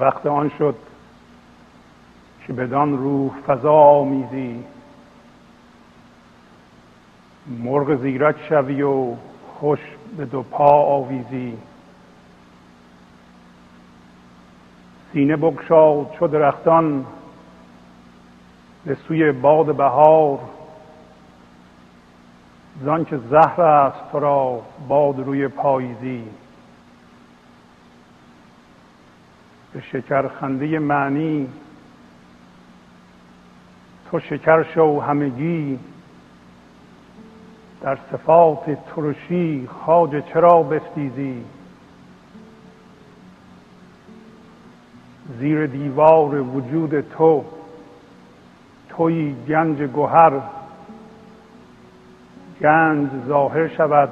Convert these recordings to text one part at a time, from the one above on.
وقت آن شد که بدان روح فضا میزی، مرغ زیرک شوی و خوش به دو پا آویزی. سینه بگشا چو درختان به سوی باد بهار، زان که زهر است تو را باد روی پاییزی. به شکرخنده معنی تو شکر شو همگی، در صفات ترشی خواجه چرا بستیزی. زیر دیوار وجود تو توی گنج گوهر، گنج ظاهر شود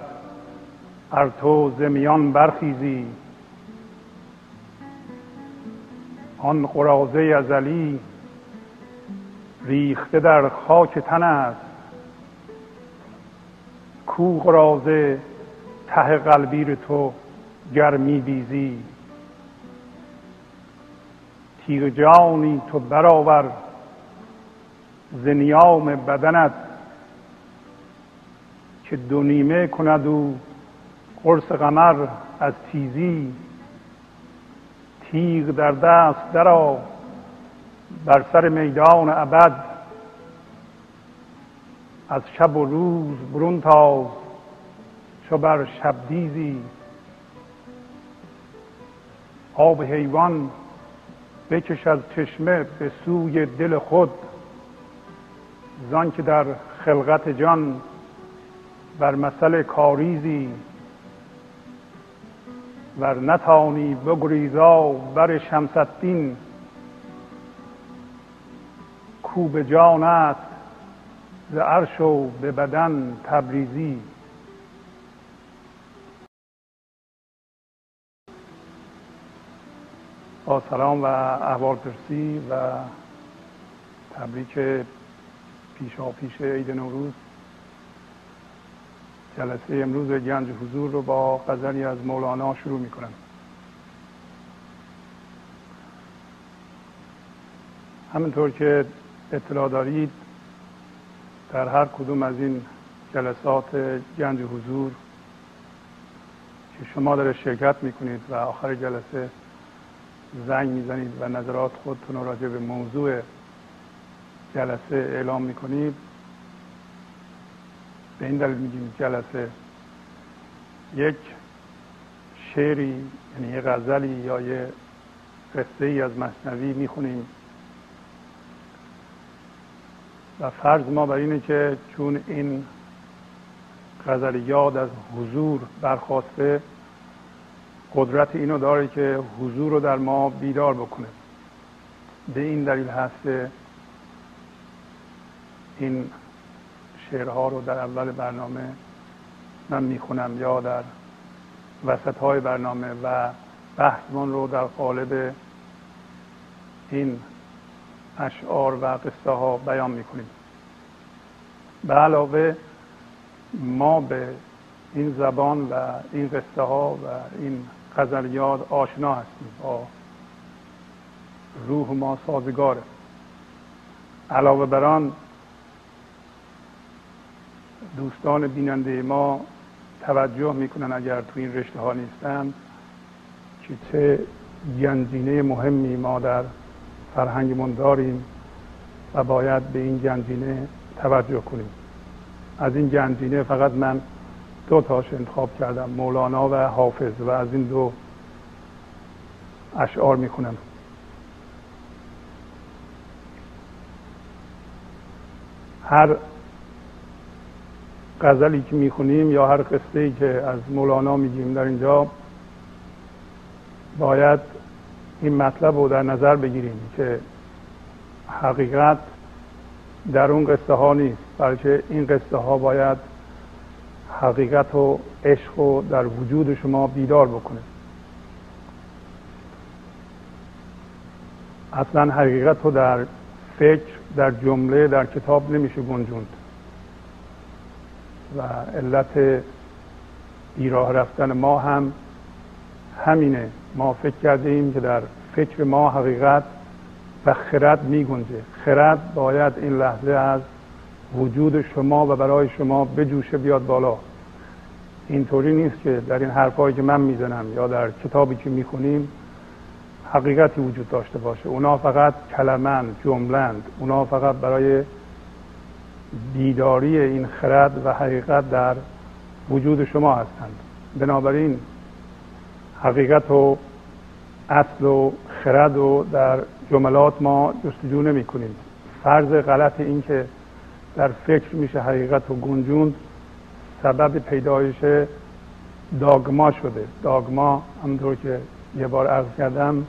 ار تو ز میان برخیزی. آن قراضه ازلی ریخته در خاک تن است، کو قراضه ته قلبیر تو گر می‌بیزی. تیغ جانی تو برآور ز نیام بدنت، که دو نیمه کند او قرص قمر از تیزی. تیغ در دست درآ بر سر میدان ابد، از شب و روز برون تاز چو بر شبدیزی. آب حیوان بکش از چشمه به سوی دل خود، زان که در خلقت جان بر مثل کاریزی. ور نتانی بگریزا بر شمس الدین، کو به جان است ز عرش و به بدن تبریزی. با سلام و احوالپرسی و تبریک پیشاپیش عید نوروز، جلسه امروز گنج حضور رو با غزلی از مولانا شروع میکنم. همینطور که اطلاع دارید در هر کدوم از این جلسات گنج حضور که شما در شرکت میکنید و آخر جلسه زنگ میزنید و نظرات خودتون رو راجع به موضوع جلسه اعلام میکنید، به این دلیل میگیم جلسه. یک شعری، یعنی یه غزلی یا یه قصه ای از مثنوی میخونیم و فرض ما بر اینه که چون این غزلیات از حضور برخاسته، قدرت اینو داره که حضور رو در ما بیدار بکنه. به این دلیل هست این شعرها رو در اول برنامه من میخونم یا در وسط های برنامه، و بحثمون رو در قالب این اشعار و قصه ها بیان میکنیم. به علاوه ما به این زبان و این قصه ها و این غزلیات آشنا هستیم، با روح ما سازگاره. علاوه بر آن دوستان بیننده ما توجه میکنن، اگر تو این رشته ها نیستن، که چه گنجینه مهمی ما در فرهنگمون داریم و باید به این گنجینه توجه کنیم. از این گنجینه فقط من دو تاش انتخاب کردم، مولانا و حافظ، و از این دو اشعار میخونم. هر غزلی که میخونیم یا هر قصه‌ای که از مولانا میگیم در اینجا، باید این مطلب رو در نظر بگیریم که حقیقت در اون قصه ها نیست، بلکه این قصه ها باید حقیقت و عشق رو در وجود شما بیدار بکنه. اصلا حقیقت رو در فکر، در جمله، در کتاب نمیشه گنجوند، و علت بیراه رفتن ما هم همینه. ما فکر کردیم که در فکر ما حقیقت و خرد می‌گنجه. خرد باید این لحظه از وجود شما و برای شما بجوشه بیاد بالا. اینطوری نیست که در این حرفایی که من میزنم یا در کتابی که میخونیم حقیقتی وجود داشته باشه. اونا فقط کلمند، جملند. اونا فقط برای بیداری این خرد و حقیقت در وجود شما هستند. بنابراین حقیقت و اصل و خرد و در جملات ما جستجو نمی کنیم. فرض غلط این که در فکر میشه حقیقت و گنجوند سبب پیدایش داگما شده. داگما همونطور که یه بار عرض کردم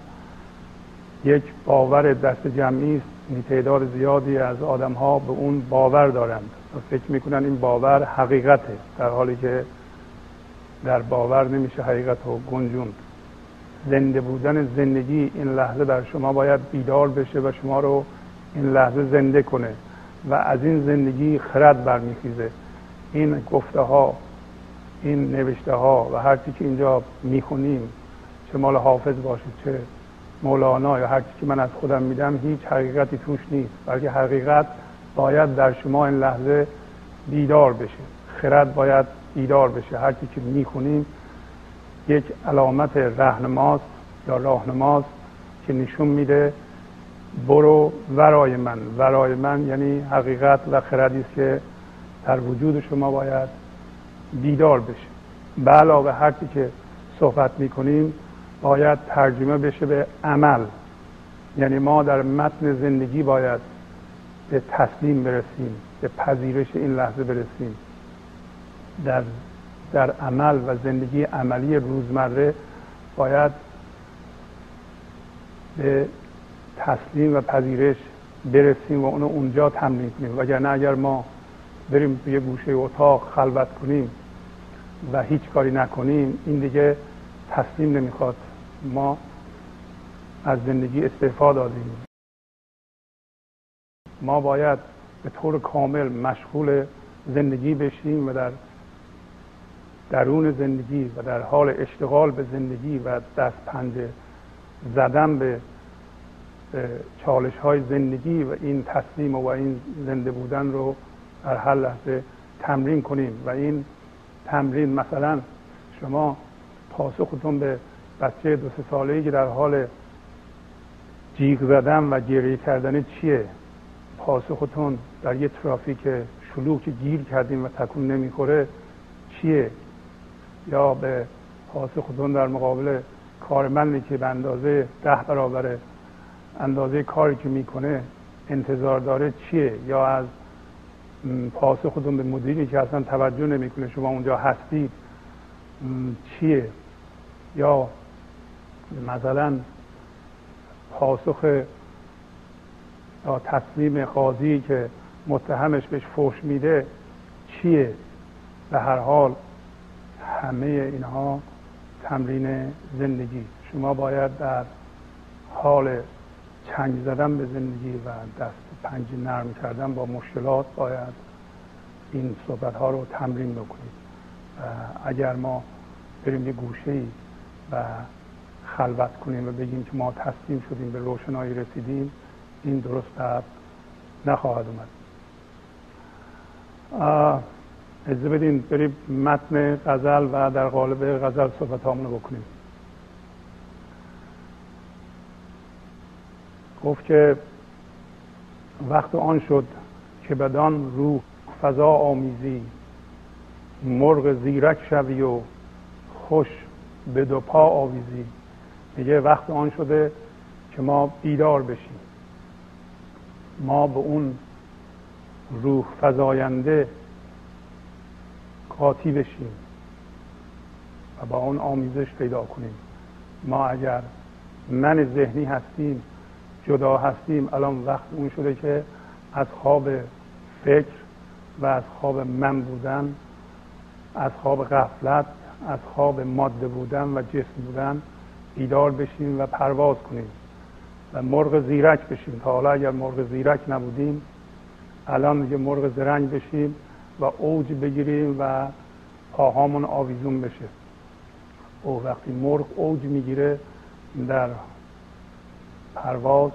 یک باور دست جمعی است. تعداد زیادی از آدم ها به اون باور دارند و فکر میکنن این باور حقیقته، در حالی که در باور نمیشه حقیقت و گنجوند. زنده بودن زندگی این لحظه در شما باید بیدار بشه و شما رو این لحظه زنده کنه و از این زندگی خرد برمیخیزه. این گفته ها، این نوشته ها و هر چی که اینجا میخونیم، چه مال حافظ باشه چه مولانا یا هر چی که من از خودم میدم، هیچ حقیقتی توش نیست، بلکه حقیقت باید در شما این لحظه بیدار بشه. خرد باید بیدار بشه. هر چی که میخونیم یک علامت راهنماست یا راهنماست که نشون میده برو ورای من. ورای من یعنی حقیقت و خردی است که در وجود شما باید بیدار بشه. به علاوه هر چی که صحبت میکنیم باید ترجمه بشه به عمل. یعنی ما در متن زندگی باید به تسلیم برسیم، به پذیرش این لحظه برسیم. در عمل و زندگی عملی روزمره باید به تسلیم و پذیرش برسیم و اونو اونجا تمرین کنیم. وگرنه اگر ما بریم توی گوشه اتاق خلوت کنیم و هیچ کاری نکنیم، این دیگه تسلیم نمیخواد. ما از زندگی استعفا دادیم. ما باید به طور کامل مشغول زندگی بشیم و در درون زندگی و در حال اشتغال به زندگی و دست پنجه زدن به چالش های زندگی و این تسلیم و این زنده بودن رو در هر لحظه تمرین کنیم. و این تمرین، مثلا شما پاسختون به بچه 2-3 ساله‌ای که در حال جیغ زدن و گریه کردن چیه؟ پاسختون در یه ترافیک شلوغ گیر کردیم و تکون نمیخوره چیه؟ یا به پاسختون در مقابل کارمندی که به اندازه 10 برابر اندازه کاری که میکنه انتظار داره چیه؟ یا از پاسختون به مدیری که اصلا توجه نمیکنه شما اونجا هستید چیه؟ یا مثلا پاسخ یا تصمیم قاضی که متهمش بهش فحش میده چیه؟ به هر حال همه اینها تمرین زندگی. شما باید در حال چنگ زدن به زندگی و دست پنجه نرم کردن با مشکلات باید این صحبتها رو تمرین بکنید. و اگر ما بریم یه گوشه‌ای و خلوت کنیم و بگیم که ما تسلیم شدیم، به روشنایی رسیدیم، این درست نخواهد اومد. اجازه بدین بریم متن غزل و در قالب غزل صحبت هامونو بکنیم. گفت که وقت آن شد که بدان روح فضا آمیزی، مرغ زیرک شوی و خوش به 2 پا آویزی. میگه وقت آن شده که ما بیدار بشیم. ما به اون روح فزاینده قاطی بشیم و با اون آمیزش پیدا کنیم. ما اگر من ذهنی هستیم، جدا هستیم، الان وقت اون شده که از خواب فکر و از خواب من بودن، از خواب غفلت، از خواب ماده بودن و جسم بودن بیدار بشیم و پرواز کنیم و مرغ زیرک بشیم. تا حالا اگر مرغ زیرک نبودیم، الان دیگه مرغ زرنگ بشیم و اوج بگیریم و پاهامون آویزون بشه. وقتی مرغ اوج میگیره در پرواز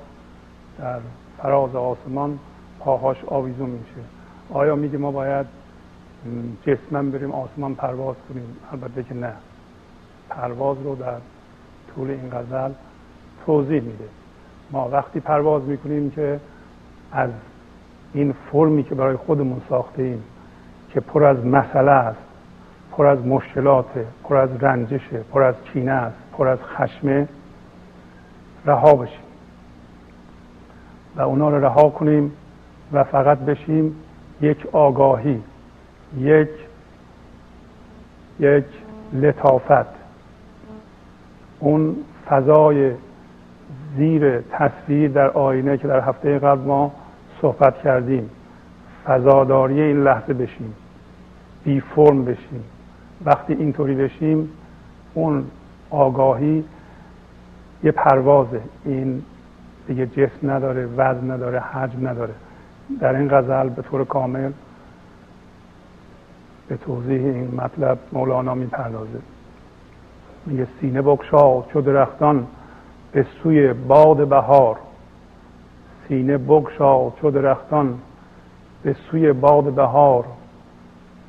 در فراز آسمان پاهاش آویزون میشه. آیا میگه ما باید جسمن بریم آسمان پرواز کنیم؟ البته که نه. پرواز رو در طول این غزل توضیح میده. ما وقتی پرواز میکنیم که از این فرمی که برای خودمون ساخته ایم که پر از مسئله است، پر از مشکلاته، پر از رنجشه، پر از کینه است، پر از خشمه، رها بشیم و اونا رو رها کنیم و فقط بشیم یک آگاهی، یک لطافت، اون فضای زیر تصویر در آینه که در هفته قبل ما صحبت کردیم، فضاداری این لحظه بشیم، بی فرم بشیم. وقتی اینطوری بشیم اون آگاهی یه پروازه، این دیگه جسم نداره، وزن نداره، حجم نداره. در این غزل به طور کامل به توضیح این مطلب مولانا میپردازه. میگه سینه بگشا چو درختان به سوی باد بهار، سینه بگشا چو درختان به سوی باد بهار،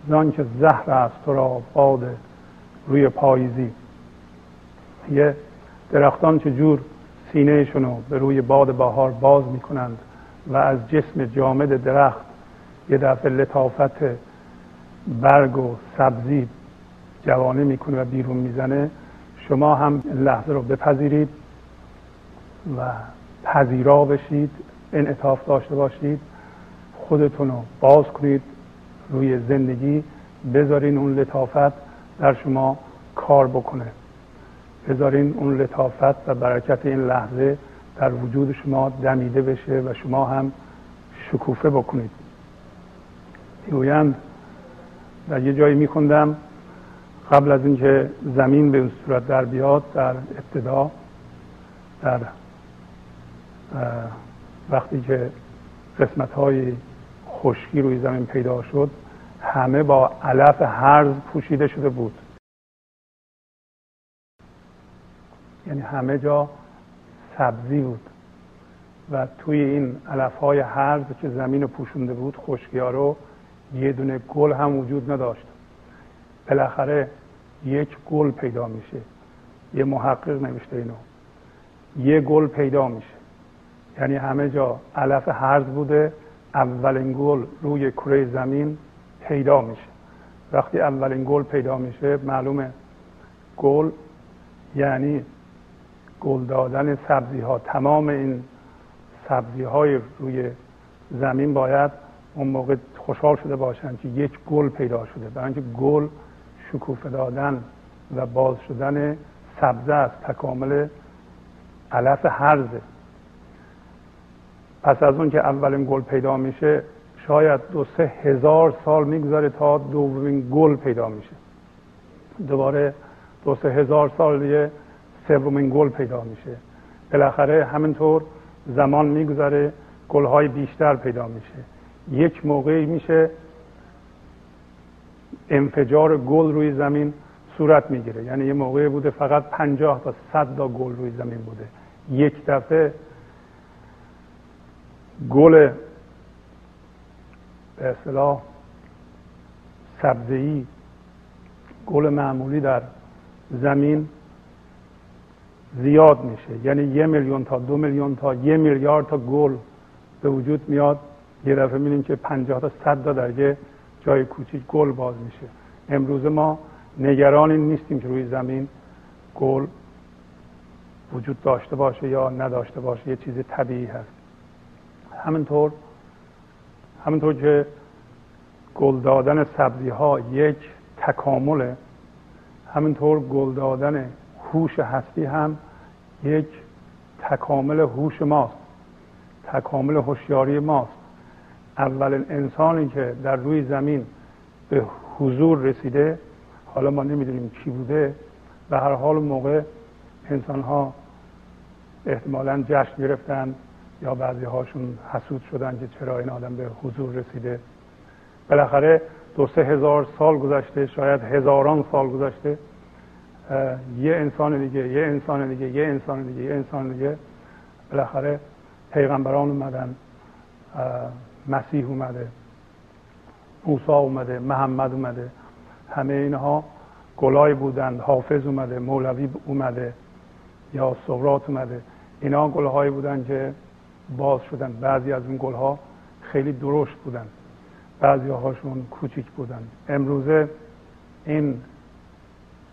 زان که زهر است تو را باد روی پاییزی. یه درختان چجور سینهشونو به روی باد بهار باز میکنند و از جسم جامد درخت یه دفعه لطافت برگ و سبزی جوانه میکنه و بیرون میزنه. شما هم لحظه رو بپذیرید و پذیرا بشید، انعطاف داشته باشید، خودتون رو باز کنید روی زندگی، بذارین اون لطافت در شما کار بکنه، بذارین اون لطافت و برکت این لحظه در وجود شما دمیده بشه و شما هم شکوفه بکنید. میگویند در یه جایی میخوندم قبل از اینکه زمین به اون صورت در بیاد، در ابتدا در وقتی که قسمت‌های خشکی روی زمین پیدا شد، همه با علف هرز پوشیده شده بود، یعنی همه جا سبزی بود و توی این علف‌های هرز که زمین رو پوشونده بود، خشکی‌ها رو، یه دونه گل هم وجود نداشت. بالاخره یک گل پیدا میشه. یه محقق نوشته اینو، یه گل پیدا میشه، یعنی همه جا علف هرز بوده، اولین گل روی کره زمین پیدا میشه. وقتی اولین گل پیدا میشه، معلومه گل یعنی گل دادن سبزی ها. تمام این سبزی های روی زمین باید اون موقع خوشحال شده باشن که یک گل پیدا شده، برای اینکه گل شکوفه دادن و باز شدن سبزه است، تکامل علف هرزه. پس از اون که اولین گل پیدا میشه، شاید 2-3 هزار سال میگذاره تا دومین گل پیدا میشه. دوباره 2-3 هزار سال دیگه سومین گل پیدا میشه. بالاخره همینطور زمان میگذاره، گلهای بیشتر پیدا میشه. یک موقعی میشه انفجار گل روی زمین صورت میگیره، یعنی یه موقعی بوده فقط 50 تا 100 تا گل روی زمین بوده، یک دفعه گل به اصطلاح سبزه‌ای، گل معمولی در زمین زیاد میشه، یعنی 1 میلیون تا 2 میلیون تا 1 میلیارد تا گل به وجود میاد. یه دفعه می‌بینیم که 50 تا 100 تا در یه جای کوچیک گل باز میشه. امروز ما نگران این نیستیم که روی زمین گل وجود داشته باشه یا نداشته باشه، یه چیز طبیعی هست. همینطور که گل دادن سبزی‌ها یک تکامله، همینطور گل دادن هوش هستی هم یک تکامل هوش ماست، تکامل هوشیاری ماست. اولین انسانی که در روی زمین به حضور رسیده، حالا ما نمیدونیم کی بوده، به هر حال موقع انسان‌ها احتمالاً جشن گرفتند یا بعضی هاشون حسود شدن که چرا این آدم به حضور رسیده. بالاخره 2-3 هزار سال گذشته، شاید هزاران سال گذشته، یه انسان دیگه، یه انسان دیگه، یه انسان دیگه، یه انسان دیگه، بالاخره پیغمبران اومدن، مسیح اومده، موسی اومده، محمد اومده، همه اینها گلای بودند. حافظ اومده، مولوی اومده یا سقراط اومده. اینا گلهایی بودند که باز شدن. بعضی از اون گلها خیلی درشت بودند، بعضی هاشون کوچیک بودند. امروزه این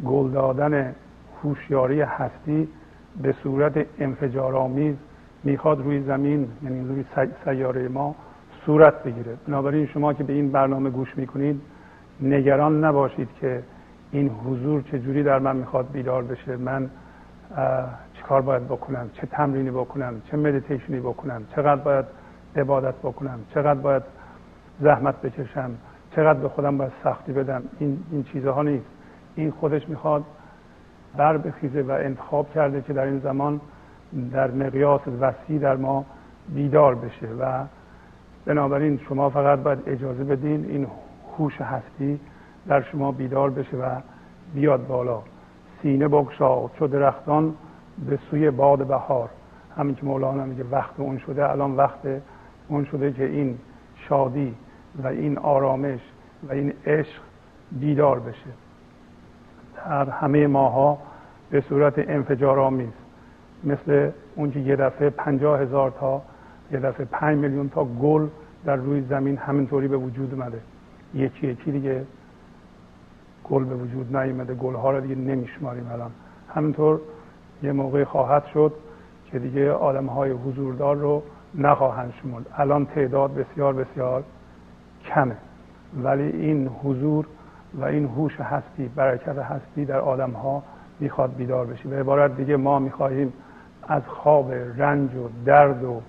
گل دادن هوشیاری هستی به صورت انفجارآمیز میخواد روی زمین، یعنی روی سیاره ما صورت بگیره. بنابراین شما که به این برنامه گوش میکنید نگران نباشید که این حضور چجوری در من میخواد بیدار بشه، من چیکار باید بکنم، چه تمرینی بکنم، چه مدیتیشنی بکنم، چقدر باید عبادت بکنم، چقدر باید زحمت بکشم، چقدر به خودم باید سختی بدم. این چیزها نیست. این خودش میخواد بر بخیزه و انتخاب کرده که در این زمان در مقیاس وسیع در ما بیدار بشه و بنابراین شما فقط باید اجازه بدین این هوش هستی در شما بیدار بشه و بیاد بالا. سینه بگشا چو درختان به سوی باد بهار. همین که مولانا میگه وقت اون شده، الان وقت اون شده که این شادی و این آرامش و این عشق بیدار بشه در همه ماها به صورت انفجارآمیز، مثل اون که یه دفعه 50,000 تا، یه دفعه 5,000,000 تا گل در روی زمین همینطوری به وجود اومده. یکی یکی دیگه گل به وجود نیامده، گلها رو دیگه نمیشماریم الان. همینطور یه موقع خواهد شد که دیگه آدمهای حضوردار رو نخواهند شمرد. الان تعداد بسیار بسیار کمه، ولی این حضور و این هوش هستی، برکت هستی در آدمها میخواد بیدار بشه. به عبارت دیگه ما میخواهیم از خواب رنج و درد و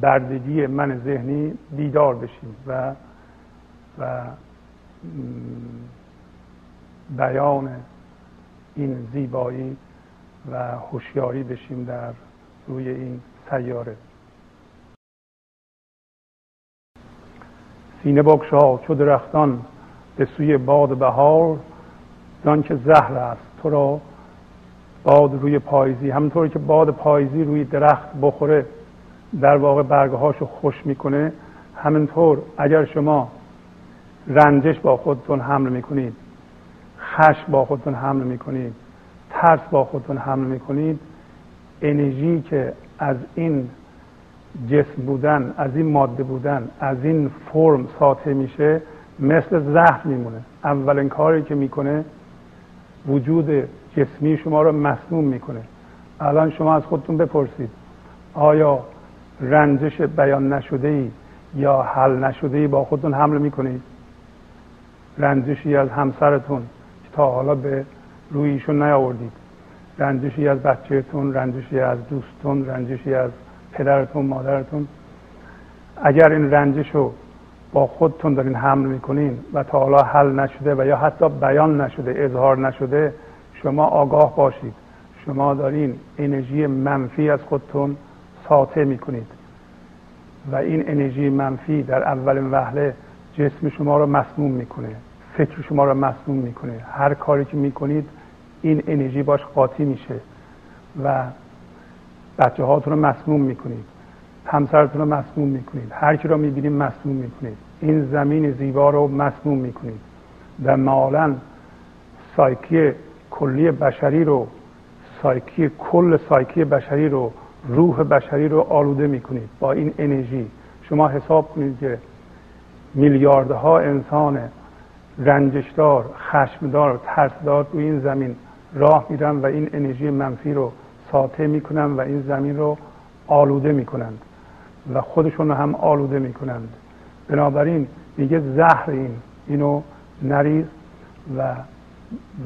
بردگی من ذهنی بیدار بشیم و بیان این زیبایی و هوشیاری بشیم در روی این سیاره. سینه بگشا چو درختان به سوی باد بهار، زان که زهر است تو را باد روی پاییزی. همونطوری که باد پاییزی روی درخت بخوره در واقع برگهاشو خوش میکنه، همینطور اگر شما رنجش با خودتون حمل میکنید، خشم با خودتون حمل میکنید، ترس با خودتون حمل میکنید، انرژی که از این جسم بودن، از این ماده بودن، از این فرم ساطع میشه، مثل زهر میمونه. اولین کاری که میکنه وجود جسمی شما رو مسموم میکنه. الان شما از خودتون بپرسید آیا رنجش بیان نشده ای یا حل نشده ای با خودتون حمل میکنید؟ رنجشی از همسرتون که تا حالا به رویشون نیاوردید، رنجشی از بچه‌تون، رنجشی از دوستتون، رنجشی از پدرتون، مادرتون. اگر این رنجش رو با خودتون دارین حمل میکنین و تا حالا حل نشده و یا حتی بیان نشده، اظهار نشده، شما آگاه باشید شما دارین انرژی منفی از خودتون ساطع میکنید و این انرژی منفی در اولین وهله جسم شما رو مسموم میکنه، فکر شما رو مسموم میکنه. هر کاری که میکنید این انرژی باش قاطی میشه و بچه هاتون رو مسموم میکنید، همسرتون رو مسموم میکنید، هر کی رو میبینید مسموم میکنید، این زمین زیبا رو مسموم میکنید و معالاً سایکی کلی بشری رو، سایکی بشری رو، روح بشری رو آلوده میکنید با این انرژی. شما حساب کنید که میلیاردها انسان رنجشدار، خشمدار، ترسدار روی این زمین راه میرن و این انرژی منفی رو ساطع میکنن و این زمین رو آلوده میکنند و خودشون رو هم آلوده میکنند. بنابراین میگه زهر اینو نریز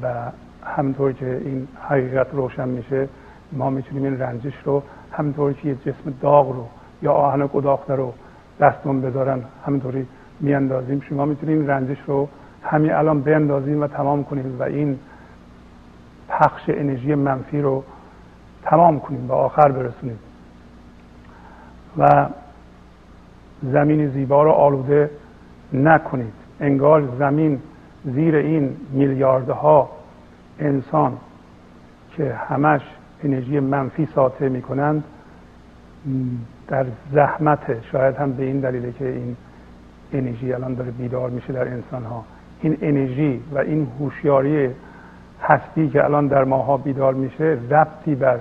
و همطور که این حقیقت روشن میشه ما میتونیم این رنجش رو، همطور که یه جسم داغ رو یا آهن گداخته رو دستمون بذارن همینطوری میاندازیم، شما میتونید رنجش رو همین الان بیاندازیم و تمام کنیم و این پخش انرژی منفی رو تمام کنیم و آخر برسونیم و زمین زیبا رو آلوده نکنید. انگار زمین زیر این میلیاردها انسان که همش انرژی منفی ساطع می کنند در زحمت، شاید هم به این دلیله که این انرژی الان داره بیدار میشه در انسان ها. این انرژی و این هوشیاری هستی که الان در ماها بیدار میشه ربطی بر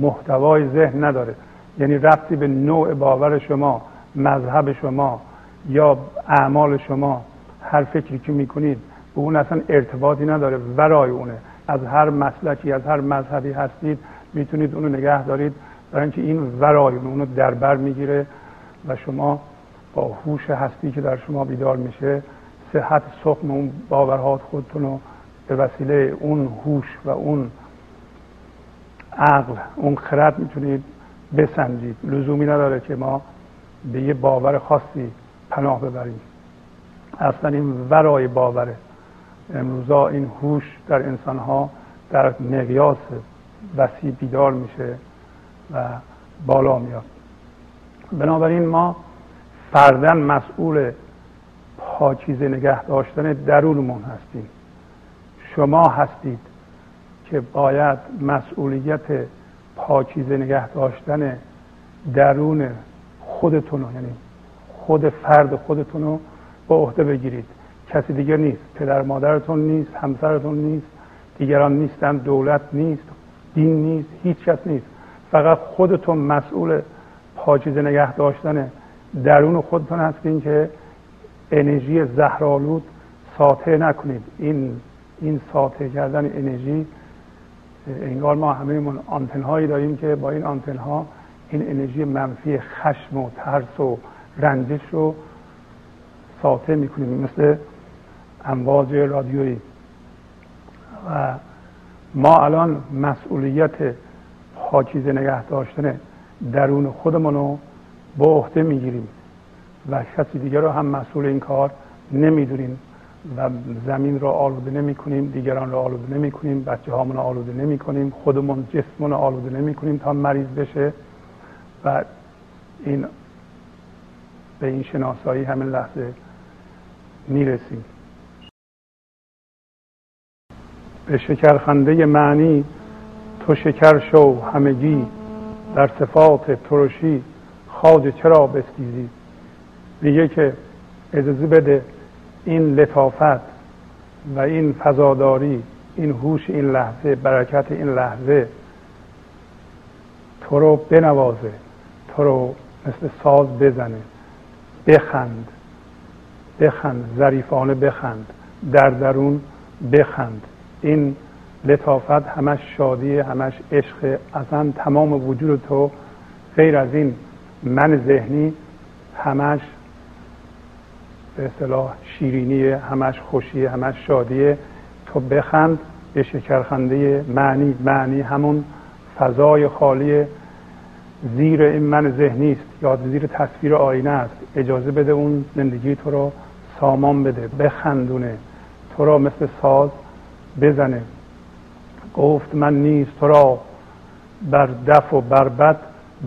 محتوای ذهن نداره، یعنی ربطی به نوع باور شما، مذهب شما یا اعمال شما، هر فکری که میکنید به اون اصلا ارتباطی نداره، ورای اونه. از هر مسلکی، از هر مذهبی هستید میتونید اونو نگه دارید، برای اینکه این ورای اونو دربر میگیره و شما با هوش هستی که در شما بیدار میشه صحت سقم اون باورهات خودتون رو به وسیله اون هوش و اون عقل، اون خرد میتونید بسنجید. لزومی نداره که ما به یه باور خاصی پناه ببریم، اصلا این ورای باوره. امروزا این هوش در انسانها در مقیاس وسیع بیدار میشه و بالا میاد. بنابراین ما فرداً مسئول پاکیزه نگه داشتن درونمون هستیم. شما هستید که باید مسئولیت پاکیزه نگه داشتن درون خودتون، یعنی خود فرد خودتون رو به عهده بگیرید. کسی دیگر نیست، پدر مادرتون نیست، همسرتون نیست، دیگران نیستن، دولت نیست، دین نیست، هیچ کس نیست. فقط خودتون مسئول پاکیزه نگه داشتن درون خودتون هستین که انرژی زهرآلود ساطع نکنید. این ساطع کردن انرژی، انگار ما همه‌مون آنتن‌هایی داریم که با این آنتن‌ها این انرژی منفی خشم و ترس و رنجش رو ساطع می‌کنیم، مثل امواج رادیویی. و ما الان مسئولیت پاکیزه نگه داشتن درون خودمون رو به عهده می‌گیریم و کسی دیگر رو هم مسئول این کار نمی‌دونیم و زمین رو آلوده نمی‌کنیم، دیگران رو آلوده نمی‌کنیم، بچه‌هامون رو آلوده نمی‌کنیم، خودمون جسممون رو آلوده نمی‌کنیم تا مریض بشه. و این به این شناسایی همین لحظه می‌رسیم. به شکرخنده معنی تو شکر شو همگی، در صفات ترشی خواجه چرا بستیزی. میگه که اجازه بده این لطافت و این فضاداری، این هوش این لحظه، برکت این لحظه تو رو بنوازه، تو رو مثل ساز بزنه. بخند، بخند، ظریفانه بخند، در درون بخند. این لطافت همش شادی، همش عشق، اصلا تمام وجود تو غیر از این من ذهنی همش به اصطلاح شیرینیه، همش خوشیه، همش شادیه. تو بخند به شکرخنده معنی. معنی همون فضای خالی زیر این من ذهنی است یا زیر تصویر آینه است. اجازه بده اون زندگی تو رو سامان بده، بخندونه، تو را مثل ساز بزنه. گفت من نیست تو را بر دف و بر بد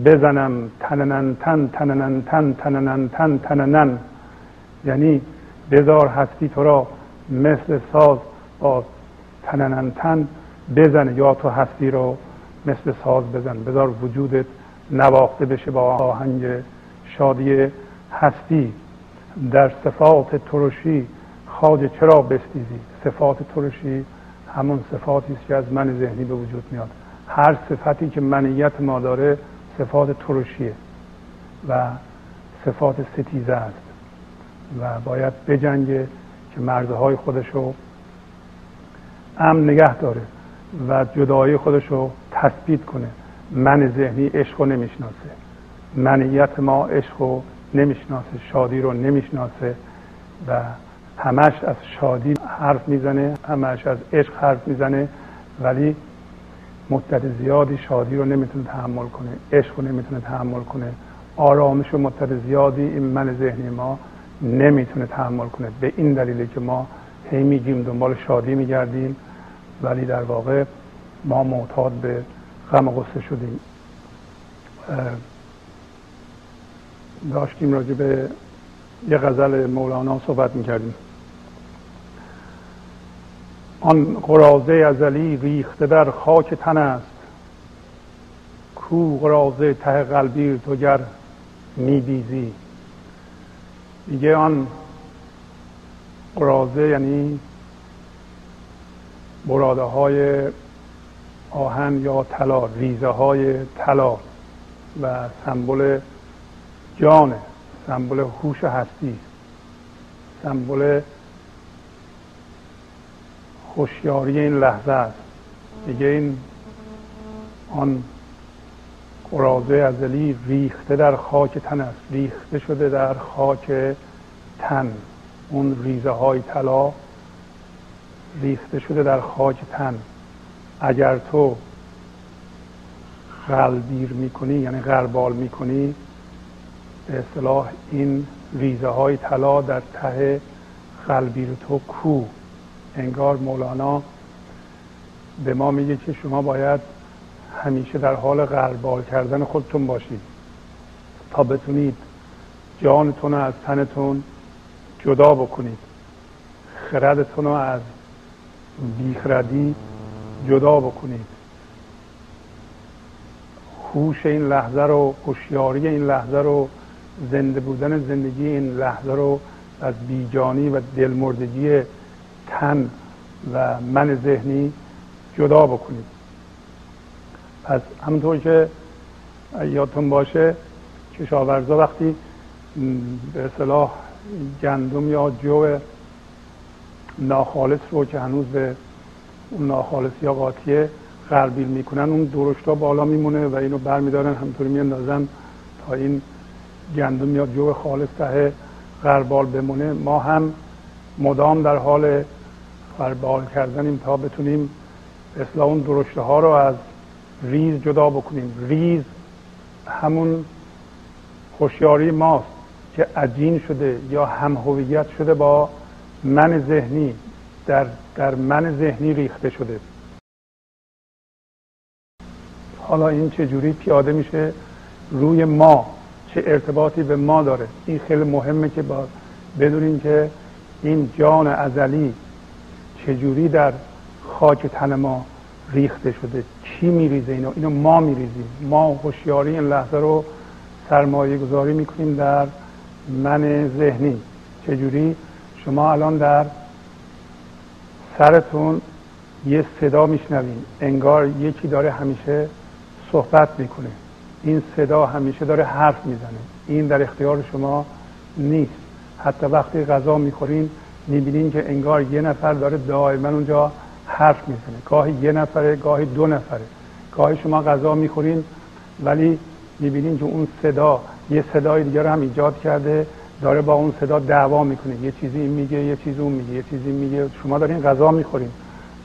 بزنم، تننن تن تننن تن تننن تن تننن، یعنی بذار هستی تو را مثل ساز با تننن تن بزنه، یا تو هستی رو مثل ساز بزن، بذار وجودت نواخته بشه با آهنگ شادی هستی. در صفات ترشی خواجه چرا بستیزی. صفات ترشی همون صفاتی است که از من ذهنی به وجود میاد. هر صفتی که منیت ما داره صفات ترشیه و صفات ستیزه است و باید بجنگه که مرزهای خودشو امن نگه داره و جدایی خودشو تثبیت کنه. من ذهنی عشق رو نمیشناسه، منیت ما عشق رو نمیشناسه، شادی رو نمیشناسه و همش از شادی حرف میزنه، همش از عشق حرف میزنه، ولی مدت زیادی شادی رو نمیتونه تحمل کنه، عشق رو نمیتونه تحمل کنه، آرامش رو مدت زیادی این من ذهنی ما نمیتونه تحمل کنه. به این دلیله که ما هی میگیم دنبال شادی میگردیم ولی در واقع ما معتاد به غم و غصه شدیم. داشتیم راجع به یه غزل مولانا صحبت میکردیم. آن قراضه ازلی ریخته در خاک تن است، کوه را ز ته قلبی تو گر می‌بیزی. دیگه آن قراضه یعنی براده های آهن یا طلا، ریزه های طلا و سمبل جانه، سمبل هوش هستی، سمبل هوشیاری این لحظه است. دیگه این آن قراضه ازلی ریخته در خاک تن است، ریخته شده در خاک تن. اون ریزه های طلا ریخته شده در خاک تن. اگر تو غلبیر میکنی یعنی غربال میکنی، به اصطلاح این ریزه های طلا در ته غلبیر تو کو. انگار مولانا به ما میگه که شما باید همیشه در حال غربال کردن خودتون باشید تا بتونید جانتون از تنتون جدا بکنید، خردتون رو از بیخردی جدا بکنید، هوش این لحظه رو، هوشیاری این لحظه رو، زنده بودن زندگی این لحظه رو از بیجانی و دلمردگی تن و من ذهنی جدا بکنید. پس همونطور که یادتون باشه کشاورزا وقتی به اصطلاح گندم یا جو ناخالص رو که هنوز به اون ناخالص یا قاطیه غربیل میکنن، اون درشتا بالا میمونه و اینو برمیدارن همطوری میاندازن تا این گندم یا جو خالص ته غربال بمونه. ما هم مدام در حال غربال کردنیم تا بتونیم اصلا اون درشته ها رو از ریز جدا بکنیم. ریز همون هوشیاری ماست که عجین شده یا همهویت شده با من ذهنی، در من ذهنی ریخته شده. حالا این چجوری پیاده میشه روی ما، چه ارتباطی به ما داره؟ این خیلی مهمه که بدونیم که این جان ازلی چجوری در خاک تن ما ریخته شده. چی میریزه اینو؟ اینو ما میریزیم. ما هوشیاری این لحظه رو سرمایه گذاری میکنیم در من ذهنی. چجوری؟ شما الان در سرتون یه صدا میشنوید، انگار یکی داره همیشه صحبت میکنه، این صدا همیشه داره حرف میزنه، این در اختیار شما نیست. حتی وقتی غذا میخورین میبینین که انگار یه نفر داره دائما اونجا حرف میزنه، گاهی یه نفره، گاهی دو نفره. گاهی شما غذا میخورین ولی میبینین که اون صدا یه صدای دیگر هم ایجاد کرده، داره با اون صدا دعوا میکنه، یه چیزی این میگه، یه چیزی اون میگه، یه چیزی میگه. شما دارین غذا میخورین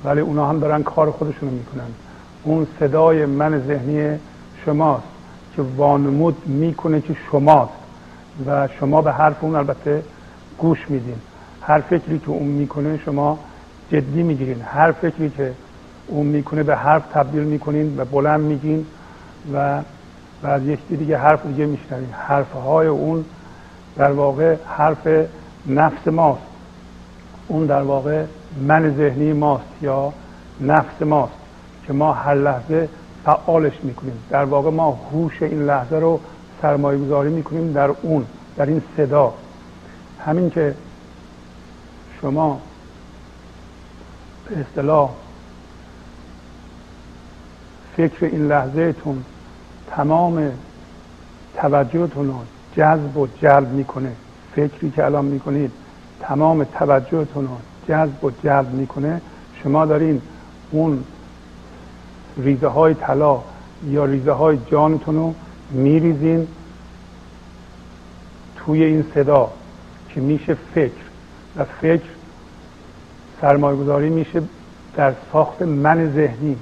ولی اونا هم دارن کار خودشونو میکنن. اون صدای من ذهنی شماست که وانمود میکنه که شماست و شما به حرف اون البته گوش میدین. هر فکری که اون میکنه شما جدی میگیرین، هر فکری که اون میکنه به حرف تبدیل میکنین و بلند میگین و از یکی دیگه حرف دیگه میشنوین. حرفهای اون در واقع حرف نفس ماست، اون در واقع من ذهنی ماست یا نفس ماست که ما هر لحظه فعالش میکنیم. در واقع ما هوش این لحظه رو سرمایه گذاری میکنیم در اون، در این صدا. همین که شما به اصطلاح فکر این لحظه تون تمام توجهتون رو جذب و جلب میکنه، فکری که الان میکنید تمام توجهتون رو جذب و جلب میکنه، شما دارین اون ریزه های طلا یا ریزه های جانتون رو میریزین توی این صدا که میشه فکر، و فکر سرمایه گذاری میشه در ساخت من ذهنی.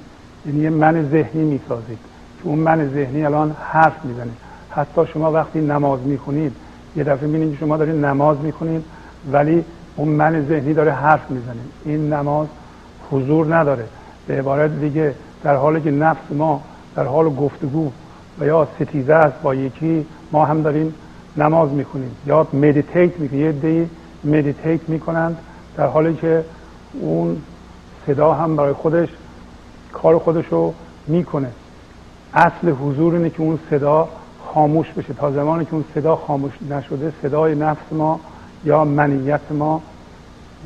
یعنی من ذهنی میسازید که اون من ذهنی الان حرف میزنه. حتی شما وقتی نماز میخونید یه دفعه میبینید که شما دارید نماز میخونید ولی اون من ذهنی داره حرف میزنه، این نماز حضور نداره. به عبارت دیگه در حالی که نفس ما در حال گفتگو و یا ستیزه است با یکی، ما هم داریم نماز میخونیم یا مدیتیت میکنیم. یه عده‌ای مدیتیت میکنند در حالی که اون صدا هم برای خودش کار خودشو میکنه. اصل حضور اینه که اون صدا خاموش بشه. تا زمانی که اون صدا خاموش نشده، صدای نفس ما یا منیت ما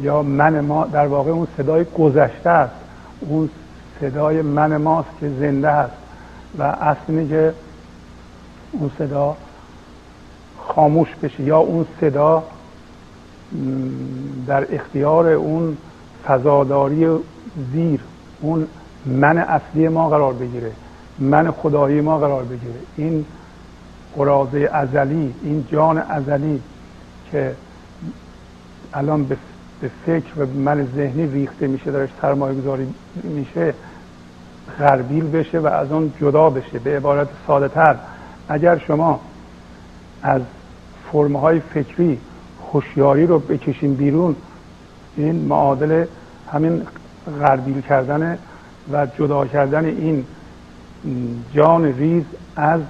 یا من ما در واقع اون صدای گذشته است، اون صدای من ماست که زنده است و اصل اینه که اون صدا خاموش بشه یا اون صدا در اختیار اون فضاداری زیر، اون من اصلی ما قرار بگیره، من خدایی ما قرار بگیره. این قراضه ازلی، این جان ازلی که الان به فکر و من ذهنی ریخته میشه، درش سرمایه گذاری میشه، غربیل بشه و از اون جدا بشه. به عبارت ساده تر، اگر شما از فرم‌های فکری هوشیاری رو بکشیم بیرون، این معادل همین غربیل کردن و جدا کردن این جان ریز از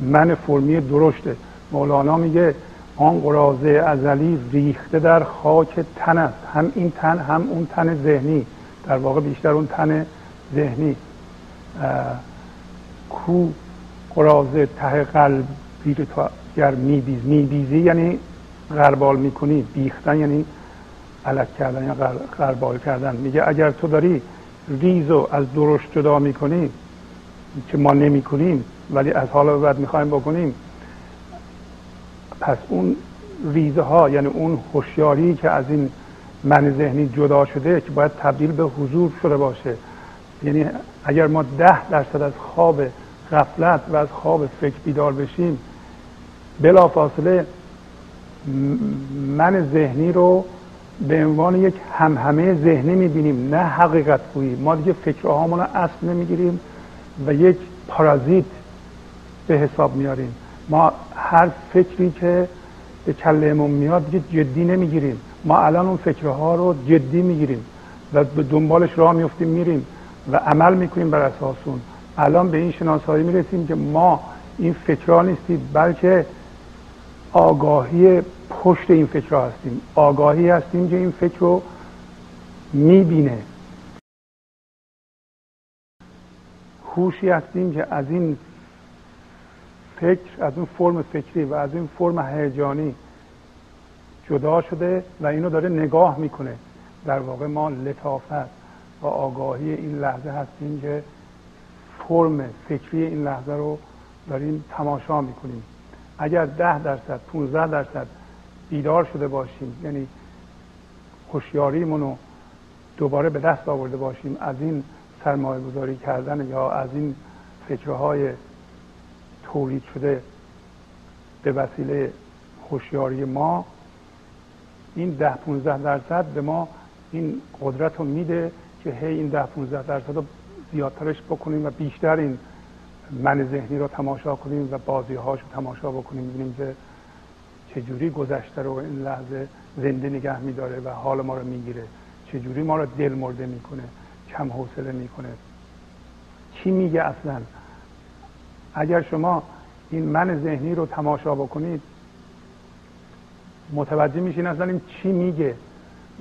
من فرمی درشته. مولانا میگه آن قراضه ازلی ریخته در خاک تن است، هم این تن هم اون تن ذهنی، در واقع بیشتر اون تن ذهنی. کو قراضه ته قلبی رو تو گر میبیزی یعنی غربال میکنی، بیختن یعنی علک کردن یا غربال کردن. میگه اگر تو داری ریزو از درشت جدا میکنی که ما نمی کنیم ولی از حالا بعد میخوایم بکنیم، پس اون ریزه ها یعنی اون هوشیاری که از این من ذهنی جدا شده که باید تبدیل به حضور شده باشه، یعنی اگر ما 10% از خواب غفلت و از خواب فکر بیدار بشیم، بلافاصله من ذهنی رو به عنوان یک همهمه ذهنی میبینیم، نه حقیقت گویی. ما دیگه فکرهامون رو اصل نمیگیریم و یک پارازیت به حساب میاریم. ما هر فکری که به کلهمون میاد دیگه جدی نمیگیریم، ما الان اون فکرها رو جدی میگیریم و به دنبالش راه میفتیم، میریم و عمل میکنیم بر اساس اون. الان به این شناسایی میرسیم که ما این فکرها نیستیم، بلکه آگاهی پشت این فکرها هستیم، آگاهی هستیم که این فکر رو میبینه، هوشی هستیم که از این فکر، از اون فرم فکری و از این فرم هیجانی جدا شده و اینو داره نگاه میکنه. در واقع ما لطافت و آگاهی این لحظه هستیم که فرم فکری این لحظه رو داریم تماشا میکنیم. اگر 10%، 15% بیدار شده باشیم، یعنی هوشیاریمونو دوباره به دست آورده باشیم از این سرمایه گذاری کردن یا از این فکرهای تولید شده به وسیله هوشیاری ما، این 10-15% به ما این قدرت رو میده که هی این 10-15% رو زیادترش بکنیم و بیشتر این من ذهنی رو تماشا کنیم و بازیهاش رو تماشا بکنیم، ببینیم که چجوری گذشته رو این لحظه زنده نگه میداره و حال ما رو میگیره، چجوری ما رو دل مرده میکنه، کم حوصله میکنه، چی میگه اصلا. اگر شما این من ذهنی رو تماشا بکنید، متوجه میشین اصلا این چی میگه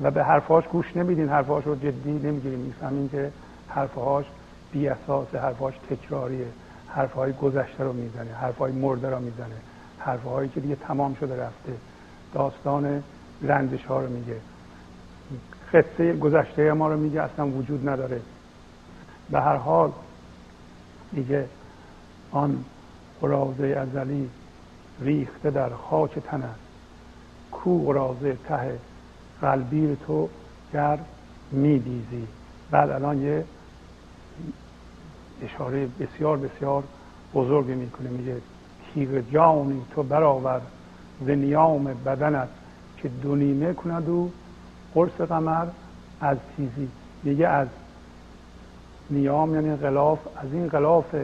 و به حرفاش گوش نمیدین، حرفاش رو جدی نمیگیرین، میفهمین که حرفاش بی اساسه، حرفاش تکراریه، حرفهای گذشته رو میزنه، حرفهای مرده رو میزنه، حرفهایی که دیگه تمام شده رفته، داستان رندش ها رو میگه، قصه گذشته ما رو میگه، اصلا وجود نداره. به هر حال دیگه آن قراضه ازلی ریخته در خاک تن است، کو قراضه ته قلبی تو گر میبیزی. بعد الان یه اشاره بسیار بسیار بزرگی میکنه، میگه تیغ جانی تو برآور ز نیام بدنت که دو نیمه کند و قرص قمر از تیزی. میگه از نیام یعنی غلاف، از این غلاف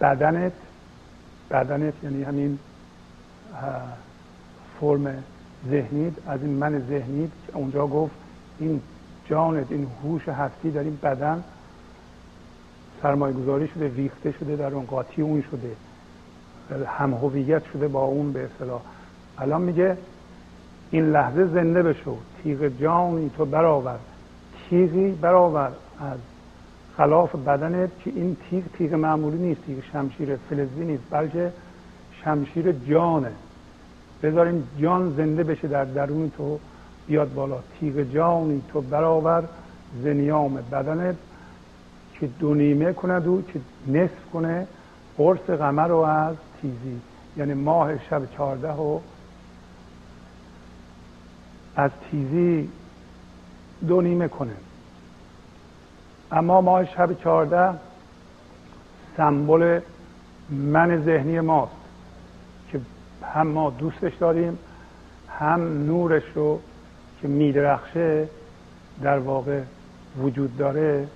بدنت یعنی همین فرم ذهنید، از این من ذهنید که اونجا گفت این جانت، این هوش هستی در این بدن سرمایه گذاری شده، ریخته شده در اون، قاطی اون شده، هم هویت شده با اون به اصطلاح. الان میگه این لحظه زنده بشو، تیغ جانی تو برآور، تیغی برآور از خلاف بدنت که این تیغ معمولی نیست، تیغ شمشیر فلزی نیست، بلکه شمشیر جانه. بذار این جان زنده بشه در درون تو، بیاد بالا. تیغ جانی تو برابر زنیام بدنت که دو نیمه کند و که نصف کنه قرص قمر رو از تیزی، یعنی ماه شب 14 رو از تیزی دو نیمه کنه. اما ماه شب 14 سمبل من ذهنی ماست که هم ما دوستش داریم، هم نورش رو که میدرخشه در واقع وجود داره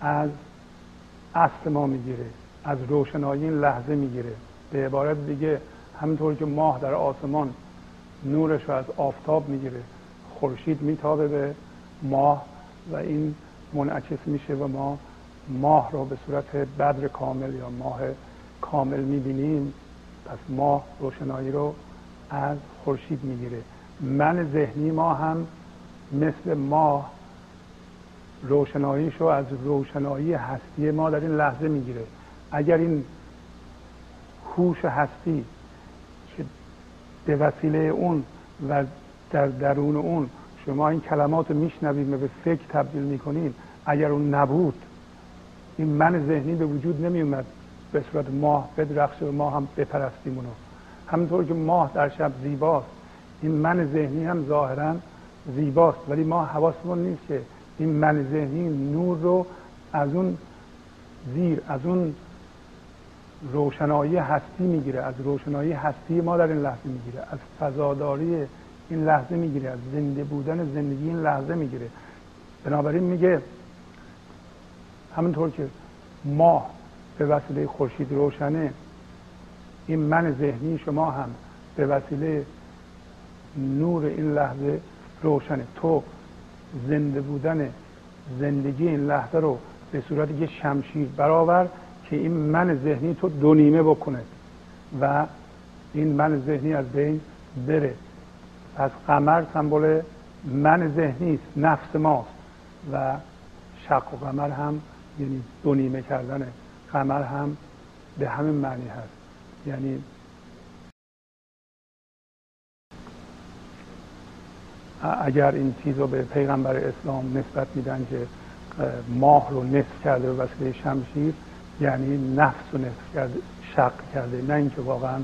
از اصل ما میگیره، از روشنایی این لحظه میگیره. به عبارت دیگه همینطور که ماه در آسمان نورش رو از آفتاب میگیره، خورشید میتابه به ماه و این منعکس میشه و ما ماه رو به صورت بدر کامل یا ماه کامل میبینیم. پس ماه روشنایی رو از خورشید میگیره. من ذهنی ما هم مثل ماه روشناییش رو از روشنایی هستی ما در این لحظه میگیره. اگر این هوش هستی که به وسیله اون و در درون اون شما این کلمات رو میشنوید و به فکر تبدیل میکنید، اگر اون نبود این من ذهنی به وجود نمیومد به صورت ماه بدرخشه و ما هم بپرستیم اونو. همونطور که ماه در شب زیباست، این من ذهنی هم ظاهرا زیباست، ولی ما حواسمون نیست که این من ذهنی نور رو از اون زیر، از اون روشنایی هستی میگیره، از روشنایی هستی ما در این لحظه میگیره، از فضاداری این لحظه میگیره، از زنده بودن زندگی این لحظه میگیره. بنابراین میگه همونطور که ماه به وسیله خورشید روشنه، این من ذهنی شما هم به وسیله نور این لحظه روشنه. تو زنده بودن زندگی این لحظه رو به صورت یه شمشیر برآور که این من ذهنی تو دو نیمه بکنه و این من ذهنی از بین بره. پس قمر سمبل من ذهنی است، نفس ماست، و شق و قمر هم یعنی دو نیمه کردن قمر هم به همین معنی هست. یعنی اگر این چیز رو به پیغمبر اسلام نسبت میدن که ماه رو نصف کرده به وسیله شمشیر، یعنی نفس رو نصف کرده، شق کرده، نه اینکه واقعا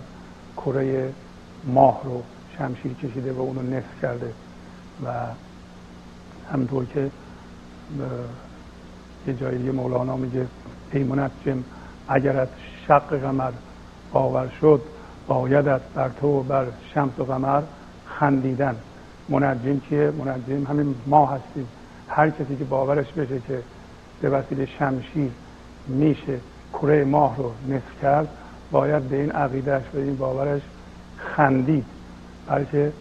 کره ماه رو شمشیر کشیده و اونو نصف کرده. و همطور که یه جایی دیگه مولانا میگه ای منجم اگرت شق قمر باور شد، بایدت بر تو و بر شمس و قمر خندیدن. منجم کیه؟ منجم همین ما هستیم. هر کسی که باورش بشه که به وسیله شمشیر میشه کره ماه رو نصف کرد، باید به این عقیدهش، به این باورش خندید. بلکه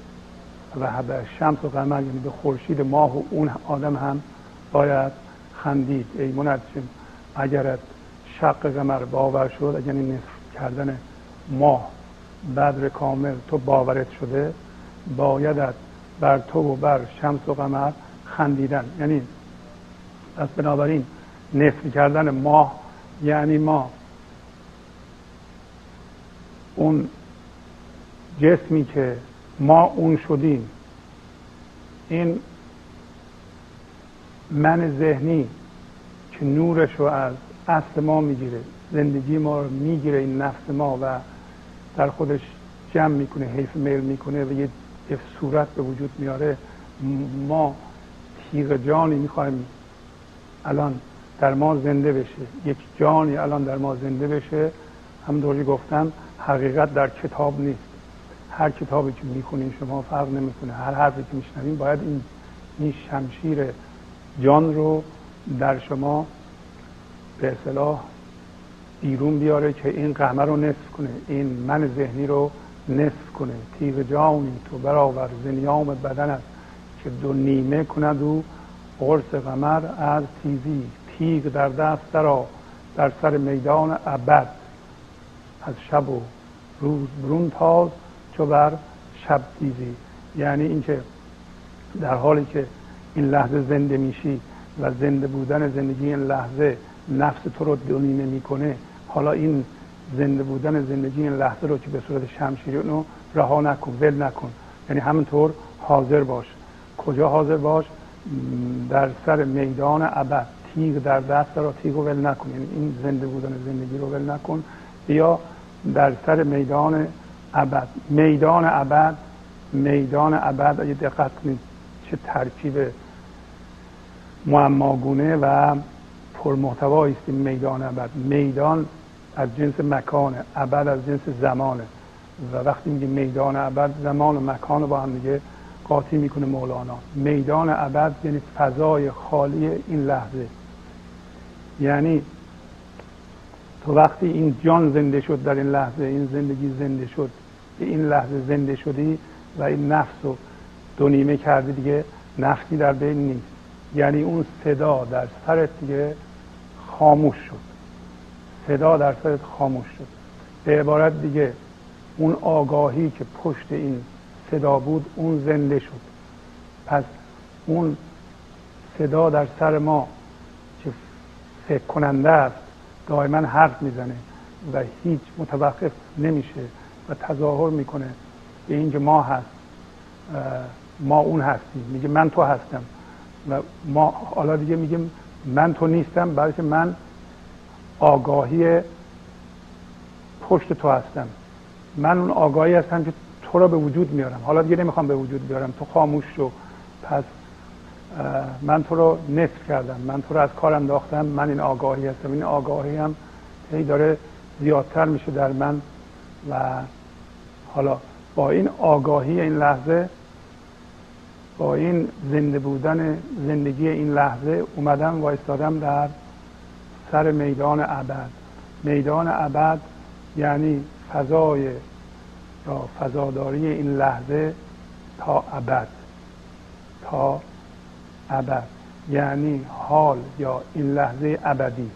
و به شمس و قمر یعنی به خورشید ماه و اون آدم هم باید خندید. ای منجم اگرت شق قمر باور شد، یعنی نصف کردن ماه بدر کامل تو باورت شده، بایدت بر تو و بر شمس و قمر خندیدن. یعنی پس بنابراین نصف کردن ماه یعنی ما اون جسمی که ما اون شدیم، این من ذهنی که نورش رو از اصل ما میگیره، زندگی ما رو میگیره این نفس ما و در خودش جمع میکنه، حیف میل میکنه و یه صورت به وجود میاره. ما تیغ جانی میخوایم الان در ما زنده بشه، یک جانی الان در ما زنده بشه. همونطوری گفتم حقیقت در کتاب نیست. هر کتابی که میخونین شما فرق نمیکنه، هر حرفی که میشنوین باید این شمشیر جان رو در شما به اصطلاح بیرون بیاره که این قمر رو نصف کنه، این من ذهنی رو نصف کنه. تیغ جانی تو برآور ز نیام بدنت که دو نیمه کند و قرص قمر از تیزی. تیغ در دست درآ در سر میدان ابد، از شب و روز برون تاز چو بر شب تیزی. یعنی اینکه در حالی که این لحظه زنده میشی و زنده بودن زندگی این لحظه نفس تو رو دونی نمی‌کنه، حالا این زنده بودن زندگی این لحظه رو که به صورت شمشیر رو رها نکن، ول نکن، یعنی همونطور حاضر باش. کجا حاضر باش؟ در سر میدان ابد، تیغ در دست را تیغ رو ول نکن، یعنی این زنده بودن زندگی رو ول نکن، یا در سر میدان ابد. میدان ابد، میدان ابد، اگه دقت کنید چه ترکیب معماگونه و پرمحتوایی است این میدان ابد. میدان از جنس مکانه، ابد از جنس زمانه، و وقتی میگه میدان ابد، زمان و مکان رو با هم دیگه قاطی میکنه مولانا. میدان ابد یعنی فضای خالی این لحظه، یعنی تو وقتی این جان زنده شد در این لحظه، این زندگی زنده شد، به این لحظه زنده شدی و این نفس رو دو نیمه کردی، دیگه نفسی در بین نیست، یعنی اون صدا در سرت دیگه خاموش شد، صدا در سرت خاموش شد. به عبارت دیگه اون آگاهی که پشت این صدا بود اون زنده شد. پس اون صدا در سر ما که فکر کننده است، دائما حرف میزنه و هیچ متوقف نمیشه و تظاهر میکنه به اینکه ما هست، ما اون هستیم، میگه من تو هستم و ما، حالا دیگه میگه من تو نیستم، بلکه من آگاهی پشت تو هستم، من اون آگاهی هستم که تو را به وجود میارم، حالا دیگه نمیخوام به وجود بیارم، تو خاموش شو، پس من تو رو نصف کردم، من تو رو از کار انداختم، من این آگاهی هستم، این آگاهی هم هی داره زیادتر میشه در من و حالا با این آگاهی این لحظه، با این زنده بودن زندگی این لحظه اومدم و ایستادم در سر میدان ابد. میدان ابد یعنی فضای یا فضاداری این لحظه تا ابد، تا ابد یعنی حال یا این لحظه ابدی.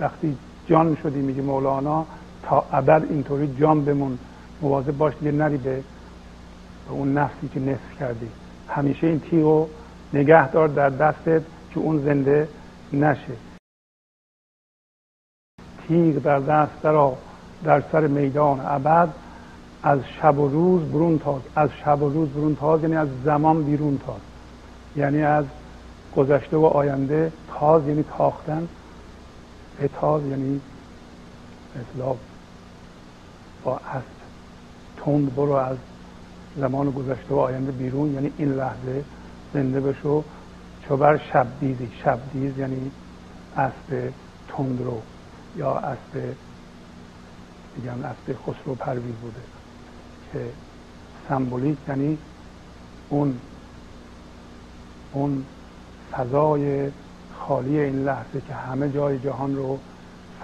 وقتی جان شدی میگه مولانا تا ابد اینطوری جان بمون، مواظب باش دیگه نری به اون نفسی که نصف کردی، همیشه این تیغو نگه دار در دستت که اون زنده نشه. تیغ در دست را در سر میدان ابد، از شب و روز برون تاز، از شب و روز برون تاز یعنی از زمان بیرون تاز، یعنی از گذشته و آینده. تاز یعنی تاختن، تاز یعنی اصلاح با اسب تند برو از زمان و گذشته و آینده بیرون، یعنی این لحظه زنده بشو. چوبر شبدیزی، شبدیز یعنی اسب تند رو یا اسب دیگه هم اسب خسرو پرویز بوده که سمبولیک یعنی اون فضای خالی این لحظه که همه جای جهان رو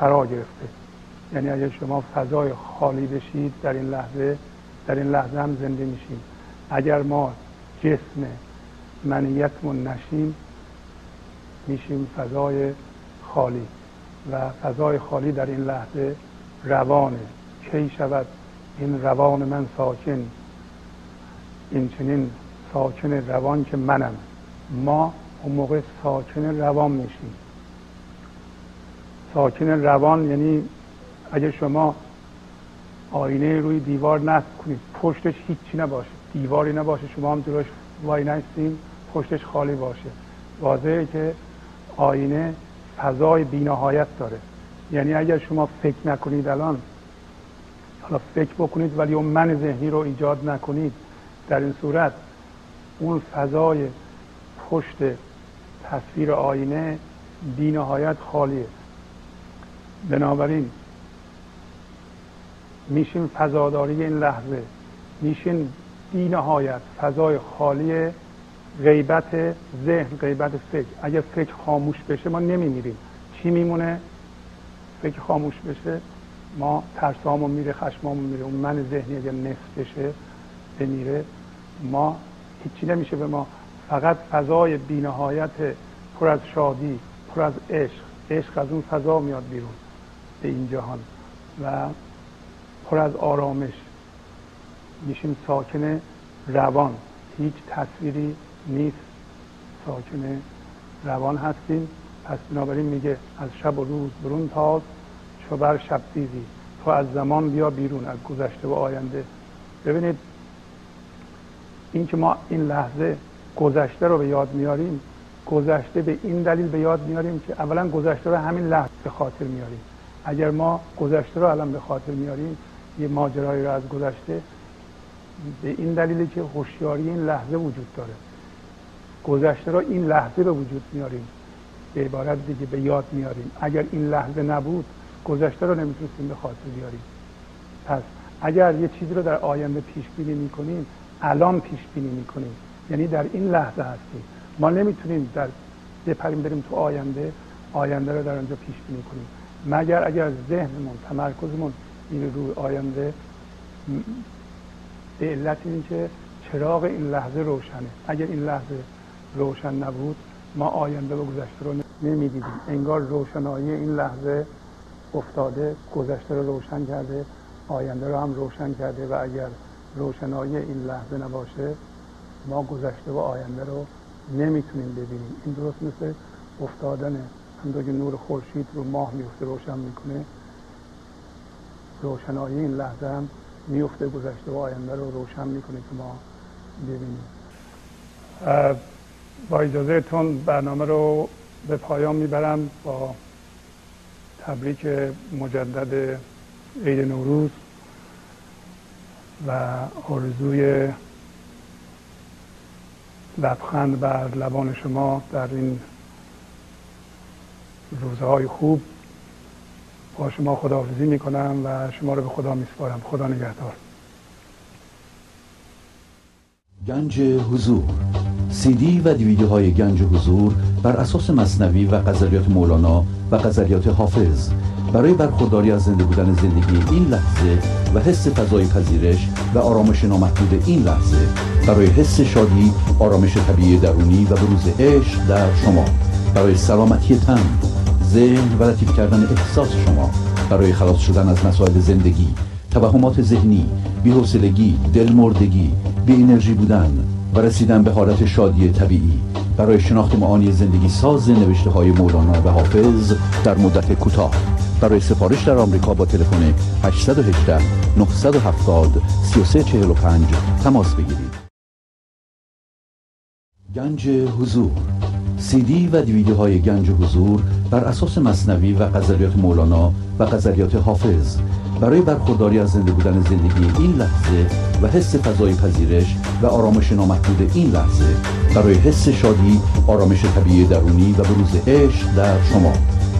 فرا گرفته، یعنی اگر شما فضای خالی بشید در این لحظه، در این لحظه هم زنده میشیم. اگر ما جسم منیتمون نشیم، میشیم فضای خالی، و فضای خالی در این لحظه روانه. کی شود این روان من ساکن، این چنین ساکن روان که منم. ما اون موقع ساکن روان میشیم. ساکن روان یعنی اگه شما آینه روی دیوار نصب کنید، پشتش هیچی نباشه، دیواری نباشه، شما هم جلوش وای نشین، پشتش خالی باشه، واضحه که آینه فضای بی‌نهایت داره. یعنی اگر شما فکر نکنید الان، حالا فکر بکنید ولی اون من ذهنی رو ایجاد نکنید، در این صورت اون فضای پشت تصویر آینه بی‌نهایت خالیه. بنابراین میشین فضاداری این لحظه، میشین بی‌نهایت فضای خالی غیبت ذهن، غیبت فکر. اگر فکر خاموش بشه ما نمیمیریم، چی میمونه؟ فکر خاموش بشه ما ترسامون میره، خشمامون میره، اون من ذهنی اگر نصف بشه بمیره، ما هیچی نمیشه به ما، فقط فضای بی‌نهایت پر از شادی، پر از عشق، عشق از اون فضا میاد بیرون به این جهان و پر از آرامش، میشیم ساکن روان، هیچ تصویری نیست ساکن روان هستیم. پس بنابراین میگه از شب و روز برون تاز، چو بر شب دیدی تو از زمان بیا بیرون، از گذشته و آینده. ببینید این که ما این لحظه گذشته رو به یاد میاریم، گذشته به این دلیل به یاد میاریم که اولا گذشته رو همین لحظه به خاطر میاریم. اگر ما گذشته رو الان به خاطر میاریم، یه ماجرایی رو از گذشته، به این دلیلی که هوشیاری این لحظه وجود داره، گذشته رو این لحظه به وجود میاریم. به عبارت دیگه به یاد میاریم. اگر این لحظه نبود، گذشته رو نمیتونستیم به خاطر بیاریم. پس اگر یه چیزی رو در آینده پیش بینی میکنیم، الان پیش بینی میکنیم، یعنی در این لحظه هستیم. ما نمیتونیم بریم تو آینده رو در اونجا پیش بینی کنیم، مگر اگر ذهنمون، تمرکزمون این روی آینده، به علت این که چراغ این لحظه روشنه. اگر این لحظه روشن نبود، ما آینده و گذشته رو نمیدیدیم. انگار روشنایی این لحظه افتاده، گذشته رو روشن کرده، آینده رو هم روشن کرده. و اگر روشنایی این لحظه نباشه، ما گذشته و آینده رو نمیتونیم ببینیم. این درست مثل افتادنه، همونطور که نور خورشید رو ماه میفته روشن میکنه، روشنایی این لحظه هم میفته، گذشته و آینده رو روشن میکنه که ما ببینیم. با اجازهتون برنامه رو به پایان میبرم با تبریک مجدد عید نوروز و آرزوی لبخند بر لبان شما در این روزهای خوب. با شما خداحافظی میکنم و شما رو به خدا میسپارم. خدا نگهدار. گنج حضور، سی دی و دیویدیوهای گنج حضور بر اساس مثنوی و غزلیات مولانا و غزلیات حافظ، برای برخورداری از زنده بودن زندگی این لحظه و حس فضای پذیرش و آرامش نامحدود این لحظه، برای حس شادی، آرامش طبیعی درونی و بروز عشق در شما، برای سلامتی تن، ذهن و لطیف کردن احساس شما، برای خلاص شدن از مسائل زندگی، توهمات ذهنی، بی‌حوصلگی، دلمردگی، بی انرژی بودن و رسیدن به حالت شادی طبیعی، برای شناخت معانی زندگی ساز نوشته های مولانا و حافظ در مدت کوتاه. برای سفارش در آمریکا با تلفن 818-970-3345 تماس بگیرید. گنج حضور، سی دی و دیویدیوهای گنج حضور بر اساس مثنوی و غزلیات مولانا و غزلیات حافظ، برای برخورداری از زنده بودن زندگی این لحظه و حس فضای پذیرش و آرامش نامحدود این لحظه، برای حس شادی، آرامش طبیعی درونی و بروز عشق در شما،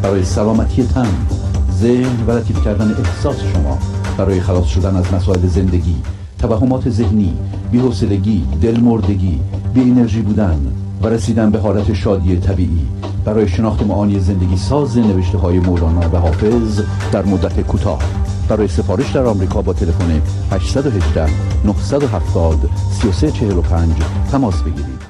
برای سلامتی تن، ذهن و لطیف کردن احساس شما، برای خلاص شدن از مسائل زندگی، توهمات ذهنی، بی‌حوصلگی، دلمردگی، بی انرژی بودن و رسیدن به حالت شادی طبیعی، برای شناخت معانی زندگی ساز نوشته های مولانا و حافظ در مدت کوتاه. برای سفارش در آمریکا با تلفن 818-970-3345 تماس بگیرید.